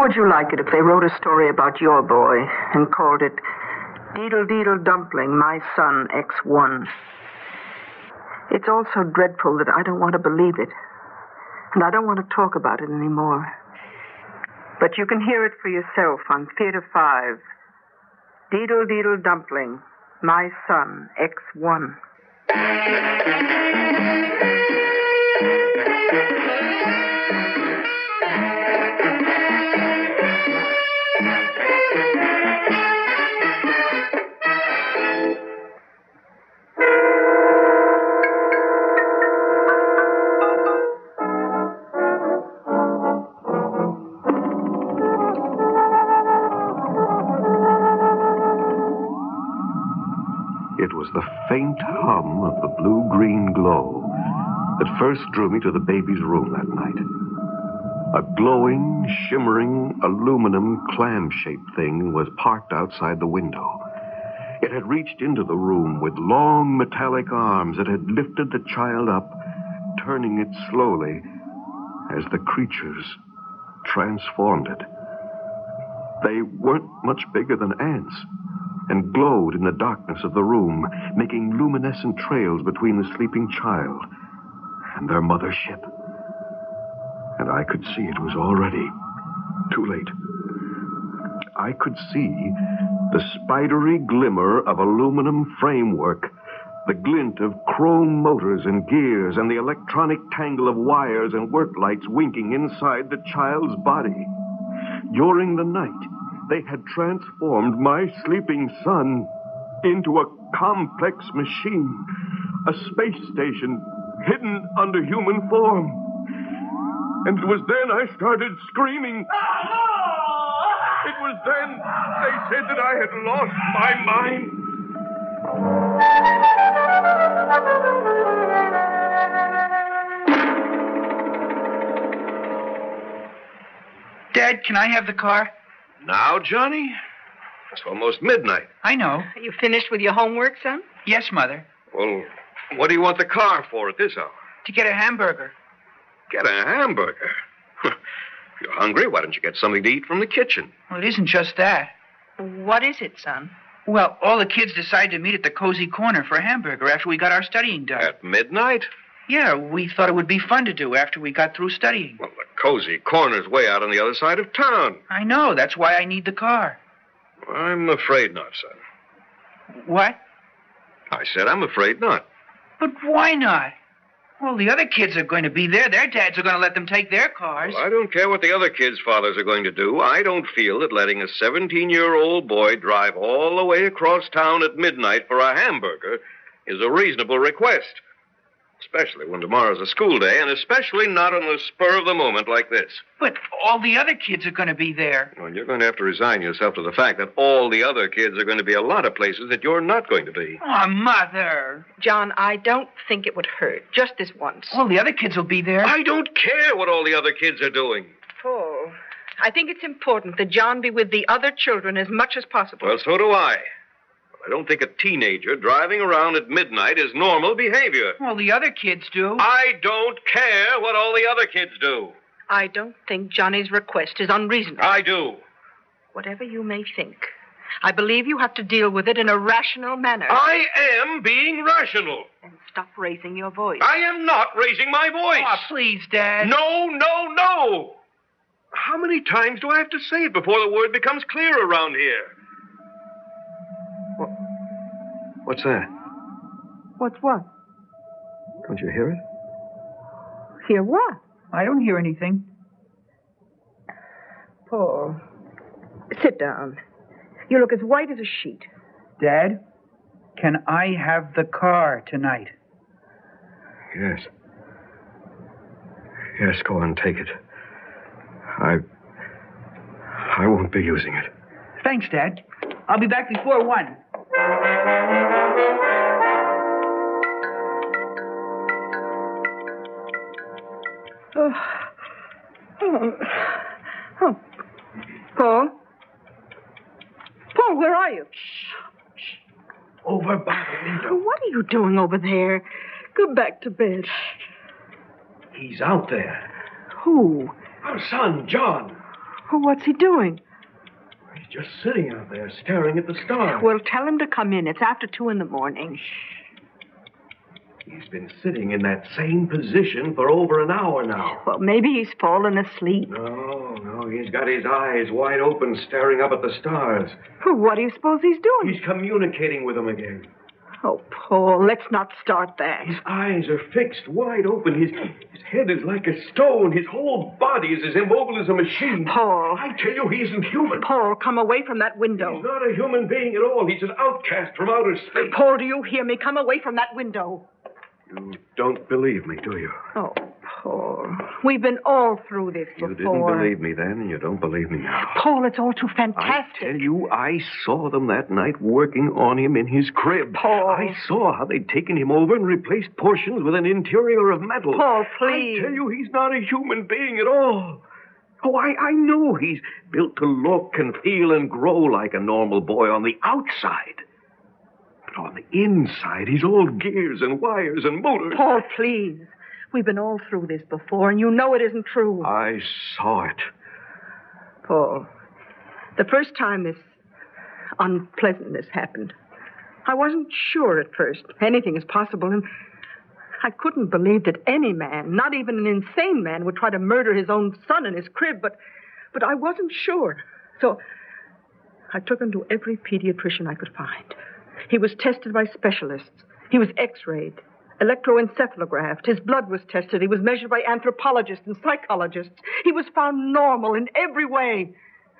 Would you like it if they wrote a story about your boy and called it Deedle Deedle Dumpling, My Son, X-1? It's all so dreadful that I don't want to believe it. And I don't want to talk about it anymore. But you can hear it for yourself on Theater 5. Deedle Deedle Dumpling, My Son, X-1. It was the faint hum of the blue-green glow that first drew me to the baby's room that night. A glowing, shimmering, aluminum clam-shaped thing was parked outside the window. It had reached into the room with long, metallic arms that had lifted the child up, turning it slowly as the creatures transformed it. They weren't much bigger than ants, and glowed in the darkness of the room, making luminescent trails between the sleeping child and their mother ship. And I could see it was already too late. I could see the spidery glimmer of aluminum framework, the glint of chrome motors and gears, and the electronic tangle of wires and work lights winking inside the child's body. During the night, they had transformed my sleeping son into a complex machine, a space station hidden under human form. And it was then I started screaming. It was then they said that I had lost my mind. Dad, can I have the car? Now, Johnny? It's almost midnight. I know. Are you finished with your homework, son? Yes, Mother. Well, what do you want the car for at this hour? To get a hamburger. Get a hamburger? If you're hungry, why don't you get something to eat from the kitchen? Well, it isn't just that. What is it, son? Well, all the kids decided to meet at the Cozy Corner for a hamburger after we got our studying done. At midnight? Yeah, we thought it would be fun to do after we got through studying. Well, the Cozy Corner's way out on the other side of town. I know. That's why I need the car. I'm afraid not, son. What? I said I'm afraid not. But why not? Well, the other kids are going to be there. Their dads are going to let them take their cars. Well, I don't care what the other kids' fathers are going to do. I don't feel that letting a 17-year-old boy drive all the way across town at midnight for a hamburger is a reasonable request. Especially when tomorrow's a school day, and especially not on the spur of the moment like this. But all the other kids are going to be there. Well, you're going to have to resign yourself to the fact that all the other kids are going to be a lot of places that you're not going to be. Oh, Mother. John, I don't think it would hurt. Just this once. All the other kids will be there. I don't care what all the other kids are doing. Paul, I think it's important that John be with the other children as much as possible. Well, so do I. I don't think a teenager driving around at midnight is normal behavior. Well, the other kids do. I don't care what all the other kids do. I don't think Johnny's request is unreasonable. I do. Whatever you may think, I believe you have to deal with it in a rational manner. I am being rational. And stop raising your voice. I am not raising my voice. Oh, please, Dad. No, no, no. How many times do I have to say it before the word becomes clear around here? What's that? What's what? Don't you hear it? Hear what? I don't hear anything. Paul, sit down. You look as white as a sheet. Dad, can I have the car tonight? Yes. Yes, go on, take it. I I won't be using it. Thanks, Dad. I'll be back before 1. Oh. Paul? Paul, where are you? Shh. Over by the window. What are you doing over there? Go back to bed. He's out there. Who? Our son, John. Oh, what's he doing? He's just sitting out there, staring at the stars. Well, tell him to come in. It's after 2 a.m. He's been sitting in that same position for over an hour now. Well, maybe he's fallen asleep. No, he's got his eyes wide open, staring up at the stars. Well, what do you suppose he's doing? He's communicating with them again. Oh, Paul, let's not start that. His eyes are fixed, wide open. His head is like a stone. His whole body is as immobile as a machine. Paul. I tell you, he isn't human. Paul, come away from that window. He's not a human being at all. He's an outcast from outer space. Paul, do you hear me? Come away from that window. You don't believe me, do you? Oh, Paul. We've been all through this before. You didn't believe me then, and you don't believe me now. Paul, it's all too fantastic. I tell you, I saw them that night working on him in his crib. Paul. I saw how they'd taken him over and replaced portions with an interior of metal. Paul, please. I tell you, he's not a human being at all. Oh, I know he's built to look and feel and grow like a normal boy on the outside. But on the inside, he's all gears and wires and motors. Paul, please. We've been all through this before, and you know it isn't true. I saw it. Paul, the first time this unpleasantness happened, I wasn't sure at first. Anything is possible, and I couldn't believe that any man, not even an insane man, would try to murder his own son in his crib, but I wasn't sure. So I took him to every pediatrician I could find. He was tested by specialists. He was x-rayed, electroencephalographed. His blood was tested. He was measured by anthropologists and psychologists. He was found normal in every way.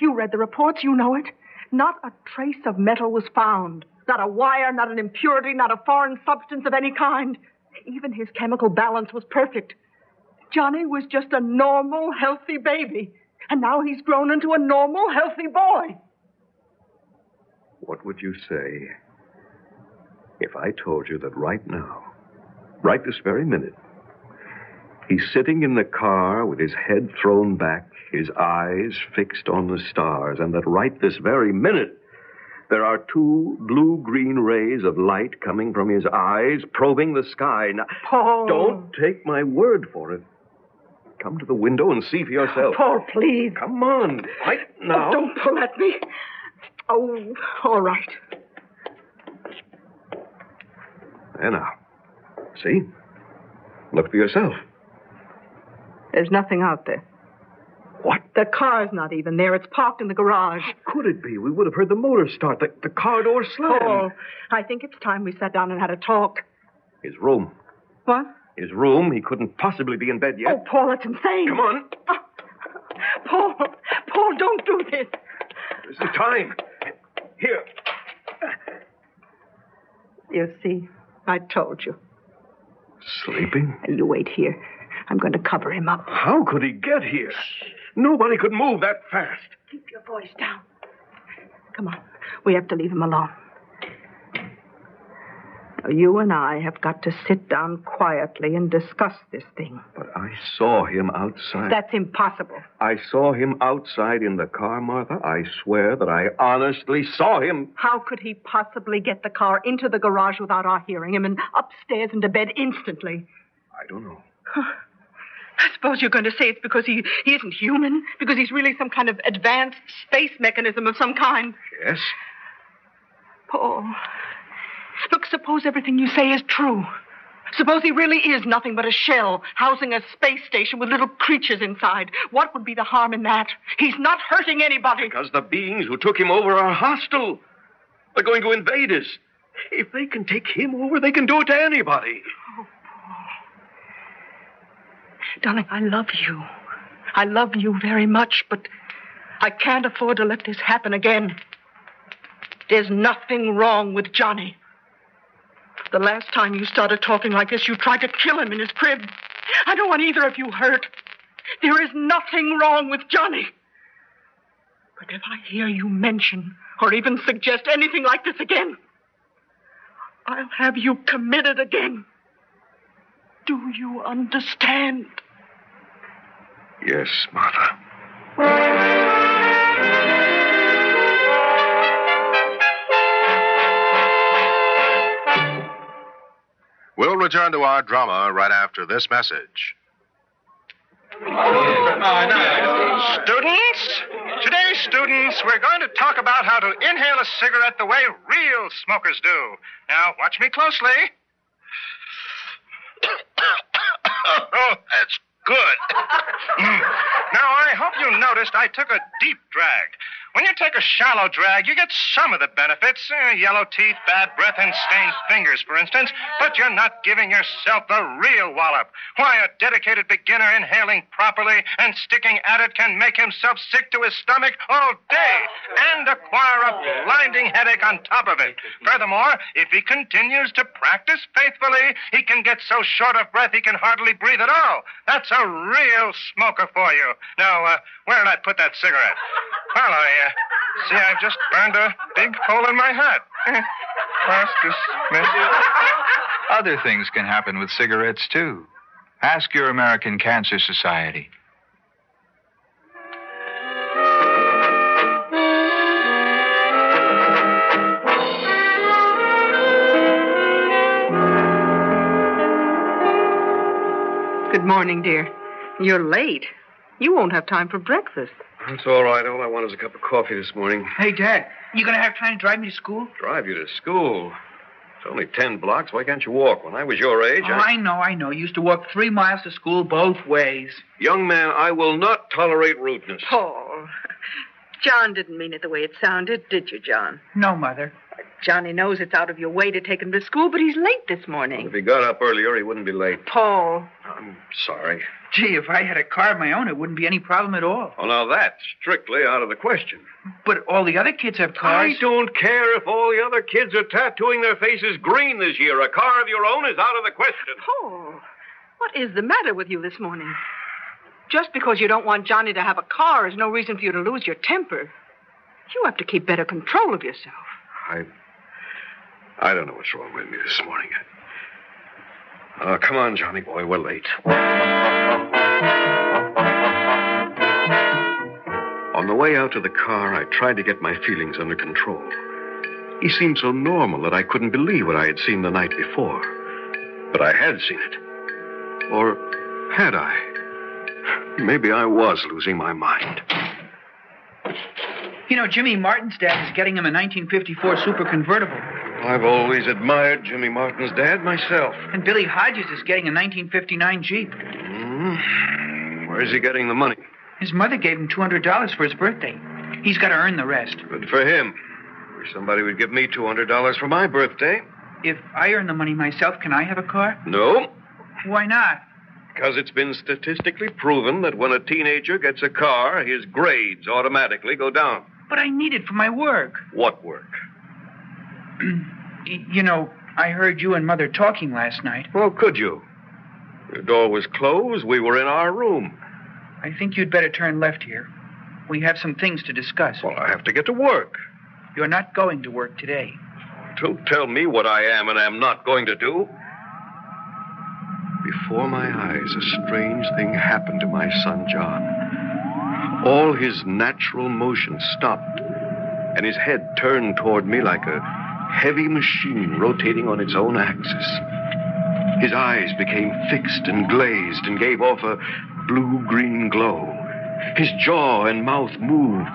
You read the reports, you know it. Not a trace of metal was found. Not a wire, not an impurity, not a foreign substance of any kind. Even his chemical balance was perfect. Johnny was just a normal, healthy baby. And now he's grown into a normal, healthy boy. What would you say if I told you that right now, right this very minute, he's sitting in the car with his head thrown back, his eyes fixed on the stars, and that right this very minute, there are 2 blue-green rays of light coming from his eyes, probing the sky. Now, Paul! Don't take my word for it. Come to the window and see for yourself. Paul, please. Come on, right now. Oh, don't pull at me. Oh, all right. There now. See? Look for yourself. There's nothing out there. What? The car's not even there. It's parked in the garage. How could it be? We would have heard the motor start. The car door slam. Paul, I think it's time we sat down and had a talk. His room. What? His room. He couldn't possibly be in bed yet. Oh, Paul, it's insane. Come on. Paul, don't do this. It's the time. Here. You see, I told you. Sleeping? You wait here. I'm going to cover him up. How could he get here? Shh. Nobody could move that fast. Keep your voice down. Come on. We have to leave him alone. Now, you and I have got to sit down quietly and discuss this thing. But I saw him outside. That's impossible. I saw him outside in the car, Martha. I swear that I honestly saw him. How could he possibly get the car into the garage without our hearing him and upstairs and to bed instantly? I don't know. I suppose you're going to say it's because he isn't human, because he's really some kind of advanced space mechanism of some kind. Yes. Paul. Look, suppose everything you say is true. Suppose he really is nothing but a shell housing a space station with little creatures inside. What would be the harm in that? He's not hurting anybody. Because the beings who took him over are hostile. They're going to invade us. If they can take him over, they can do it to anybody. Oh, Paul. Darling, I love you. I love you very much, but I can't afford to let this happen again. There's nothing wrong with Johnny. The last time you started talking like this, you tried to kill him in his crib. I don't want either of you hurt. There is nothing wrong with Johnny. But if I hear you mention or even suggest anything like this again, I'll have you committed again. Do you understand? Yes, Martha. We'll return to our drama right after this message. Students? Today, students, we're going to talk about how to inhale a cigarette the way real smokers do. Now, watch me closely. Oh, that's good. Now, I hope you noticed I took a deep drag. When you take a shallow drag, you get some of the benefits. Yellow teeth, bad breath, and stained fingers, for instance. But you're not giving yourself the real wallop. Why, a dedicated beginner inhaling properly and sticking at it can make himself sick to his stomach all day and acquire a blinding headache on top of it. Furthermore, if he continues to practice faithfully, he can get so short of breath he can hardly breathe at all. That's a real smoker for you. Now, where did I put that cigarette? Well, see, I've just burned a big hole in my hat. Class dismissed. Other things can happen with cigarettes, too. Ask your American Cancer Society. Good morning, dear. You're late. You won't have time for breakfast. It's all right. All I want is a cup of coffee this morning. Hey, Dad, you going to have time to drive me to school? Drive you to school? It's only 10 blocks. Why can't you walk? When I was your age, I know. You used to walk 3 miles to school both ways. Young man, I will not tolerate rudeness. Paul, John didn't mean it the way it sounded, did you, John? No, Mother. Johnny knows it's out of your way to take him to school, but he's late this morning. Well, if he got up earlier, he wouldn't be late. Paul. I'm sorry. Gee, if I had a car of my own, it wouldn't be any problem at all. Well, now that's strictly out of the question. But all the other kids have cars. I don't care if all the other kids are tattooing their faces green this year. A car of your own is out of the question. Paul, what is the matter with you this morning? Just because you don't want Johnny to have a car is no reason for you to lose your temper. You have to keep better control of yourself. I don't know what's wrong with me this morning. Oh, come on, Johnny boy, we're late. On the way out to the car, I tried to get my feelings under control. He seemed so normal that I couldn't believe what I had seen the night before. But I had seen it. Or had I? Maybe I was losing my mind. You know, Jimmy Martin's dad is getting him a 1954 Super Convertible. I've always admired Jimmy Martin's dad myself. And Billy Hodges is getting a 1959 Jeep. Mm-hmm. Where's he getting the money? His mother gave him $200 for his birthday. He's got to earn the rest. Good for him. Wish somebody would give me $200 for my birthday. If I earn the money myself, can I have a car? No. Why not? Because it's been statistically proven that when a teenager gets a car, his grades automatically go down. But I need it for my work. What work? You know, I heard you and Mother talking last night. Well, could you? The door was closed. We were in our room. I think you'd better turn left here. We have some things to discuss. Well, I have to get to work. You're not going to work today. Don't tell me what I am and am not going to do. Before my eyes, a strange thing happened to my son, John. All his natural motion stopped, and his head turned toward me like a heavy machine rotating on its own axis. His eyes became fixed and glazed and gave off a blue-green glow. His jaw and mouth moved.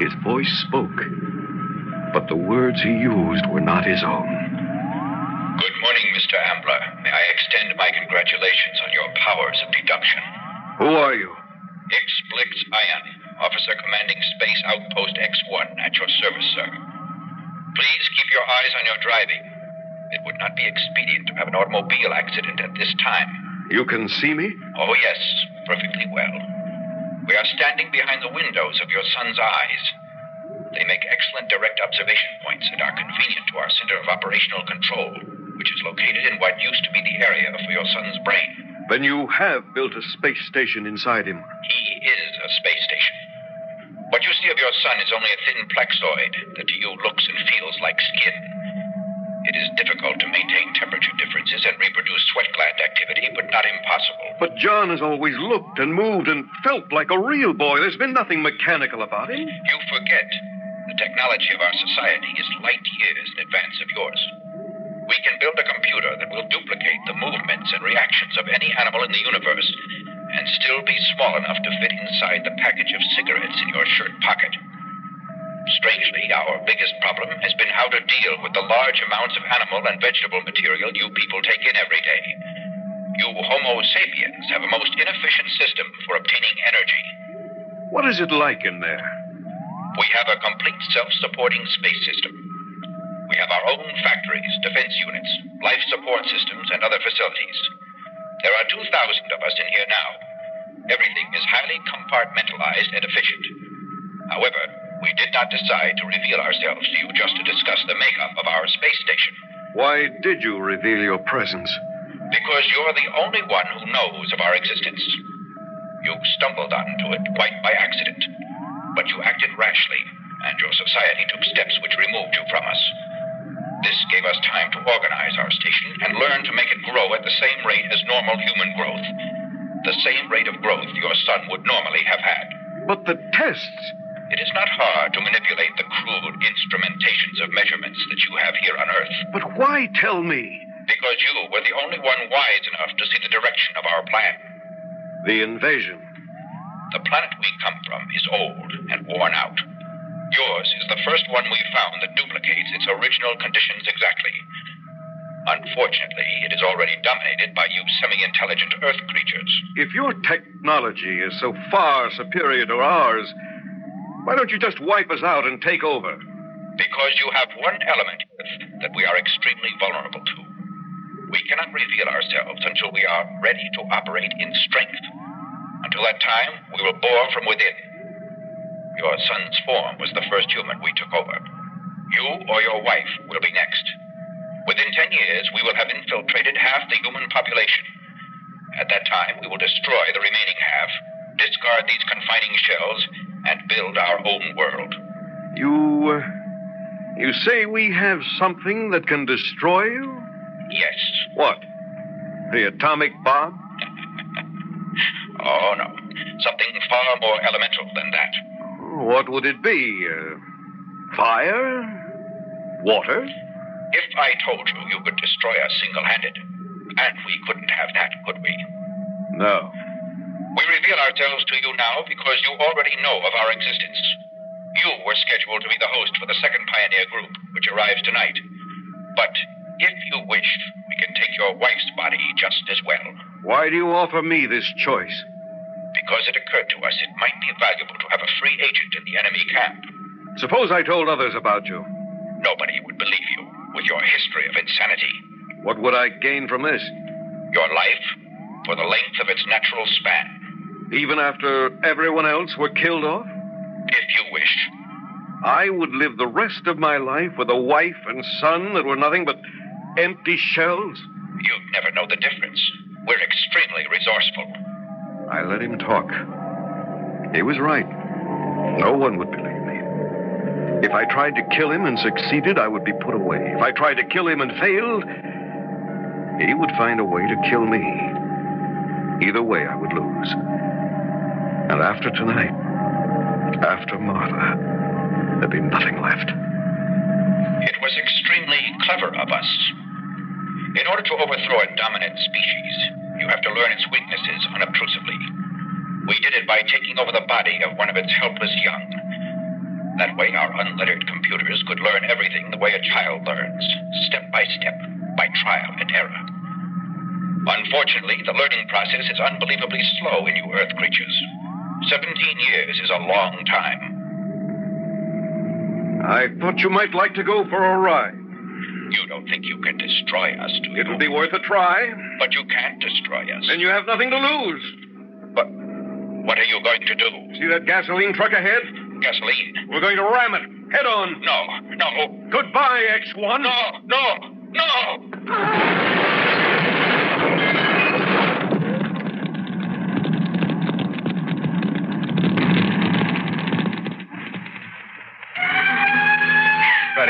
His voice spoke, but the words he used were not his own. Good morning, Mr. Ambler. May I extend my congratulations on your powers of deduction. Who are you? X-Blix Ion, officer commanding Space Outpost X-1, at your service, sir. Please keep your eyes on your driving. It would not be expedient to have an automobile accident at this time. You can see me? Oh, yes, perfectly well. We are standing behind the windows of your son's eyes. They make excellent direct observation points and are convenient to our center of operational control, which is located in what used to be the area for your son's brain. Then you have built a space station inside him. He is a space station. What you see of your son is only a thin plexoid that to you looks and feels like skin. It is difficult to maintain temperature differences and reproduce sweat gland activity, but not impossible. But John has always looked and moved and felt like a real boy. There's been nothing mechanical about him. You forget. The technology of our society is light years in advance of yours. We can build a computer that will duplicate the movements and reactions of any animal in the universe and still be small enough to fit inside the package of cigarettes in your shirt pocket. Strangely, our biggest problem has been how to deal with the large amounts of animal and vegetable material you people take in every day. You Homo sapiens have a most inefficient system for obtaining energy. What is it like in there? We have a complete self-supporting space system. We have our own factories, defense units, life support systems, and other facilities. There are 2,000 of us in here now. Everything is highly compartmentalized and efficient. However, we did not decide to reveal ourselves to you just to discuss the makeup of our space station. Why did you reveal your presence? Because you're the only one who knows of our existence. You stumbled onto it quite by accident, but you acted rashly, and your society took steps which removed you from us. This gave us time to organize our station and learn to make it grow at the same rate as normal human growth. The same rate of growth your son would normally have had. But the tests... It is not hard to manipulate the crude instrumentations of measurements that you have here on Earth. But why tell me? Because you were the only one wise enough to see the direction of our plan. The invasion. The planet we come from is old and worn out. Yours is the first one we found that duplicates its original conditions exactly. Unfortunately, it is already dominated by you semi-intelligent Earth creatures. If your technology is so far superior to ours, why don't you just wipe us out and take over? Because you have one element that we are extremely vulnerable to. We cannot reveal ourselves until we are ready to operate in strength. Until that time, we will bore from within. Your son's form was the first human we took over. You or your wife will be next. Within 10 years, we will have infiltrated half the human population. At that time, we will destroy the remaining half, discard these confining shells, and build our own world. You say we have something that can destroy you? Yes. What? The atomic bomb? Oh, no. Something far more elemental than that. What would it be? Fire? Water? If I told you, you could destroy us single-handed. And we couldn't have that, could we? No. We reveal ourselves to you now because you already know of our existence. You were scheduled to be the host for the second pioneer group, which arrives tonight. But if you wish, we can take your wife's body just as well. Why do you offer me this choice? Because it occurred to us it might be valuable to have a free agent in the enemy camp. Suppose I told others about you. Nobody would believe you with your history of insanity. What would I gain from this? Your life for the length of its natural span. Even after everyone else were killed off? If you wish. I would live the rest of my life with a wife and son that were nothing but empty shells? You'd never know the difference. We're extremely resourceful. I let him talk. He was right. No one would believe me. If I tried to kill him and succeeded, I would be put away. If I tried to kill him and failed, he would find a way to kill me. Either way, I would lose. And after tonight, after Martha, there'd be nothing left. It was extremely clever of us. In order to overthrow a dominant species, you have to learn its weaknesses unobtrusively. We did it by taking over the body of one of its helpless young. That way, our unlettered computers could learn everything the way a child learns, step by step, by trial and error. Unfortunately, the learning process is unbelievably slow in you Earth creatures. 17 years is a long time. I thought you might like to go for a ride. You don't think you can destroy us, do you? It'll be worth a try. But you can't destroy us. Then you have nothing to lose. But what are you going to do? See that gasoline truck ahead? Gasoline? We're going to ram it. Head on. No, no. Goodbye, X-1. No.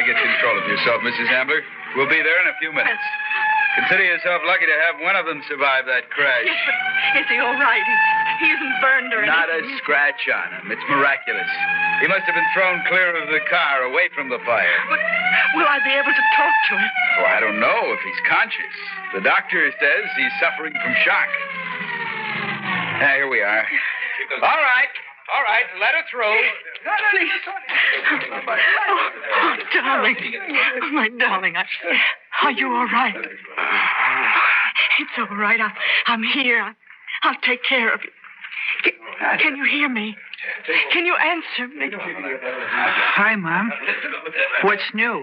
get control of yourself, Mrs. Ambler. We'll be there in a few minutes. Yes. Consider yourself lucky to have one of them survive that crash. Yes, but is he all right? He isn't burned or anything. Not a scratch on him. It's miraculous. He must have been thrown clear of the car, away from the fire. But will I be able to talk to him? Well, I don't know if he's conscious. The doctor says he's suffering from shock. Ah, here we are. All right, let her through. Please. Oh, darling. Oh, my darling, are you all right? It's all right. I'm here. I'll take care of you. Can you hear me? Can you answer me? Hi, Mom. What's new?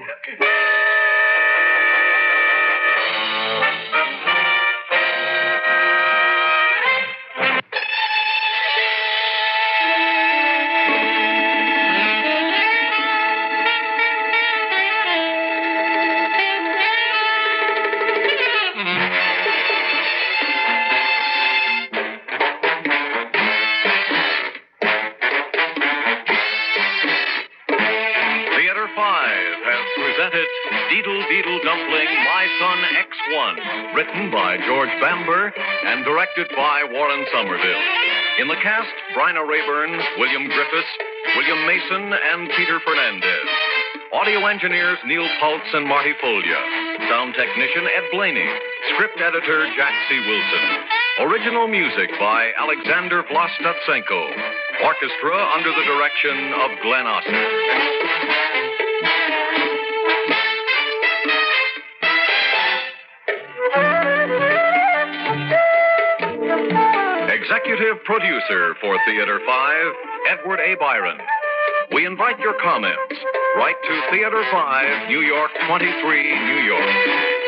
Deedle Deedle Dumpling, My Son, X-1, written by George Bamber and directed by Warren Somerville. In the cast, Bryna Rayburn, William Griffiths, William Mason, and Peter Fernandez. Audio engineers Neil Paltz and Marty Folia. Sound technician Ed Blaney. Script editor Jack C. Wilson. Original music by Alexander Vlastutsenko. Orchestra under the direction of Glenn Osser. Executive producer for Theater 5, Edward A. Byron. We invite your comments. Write to Theater 5, New York 23, New York.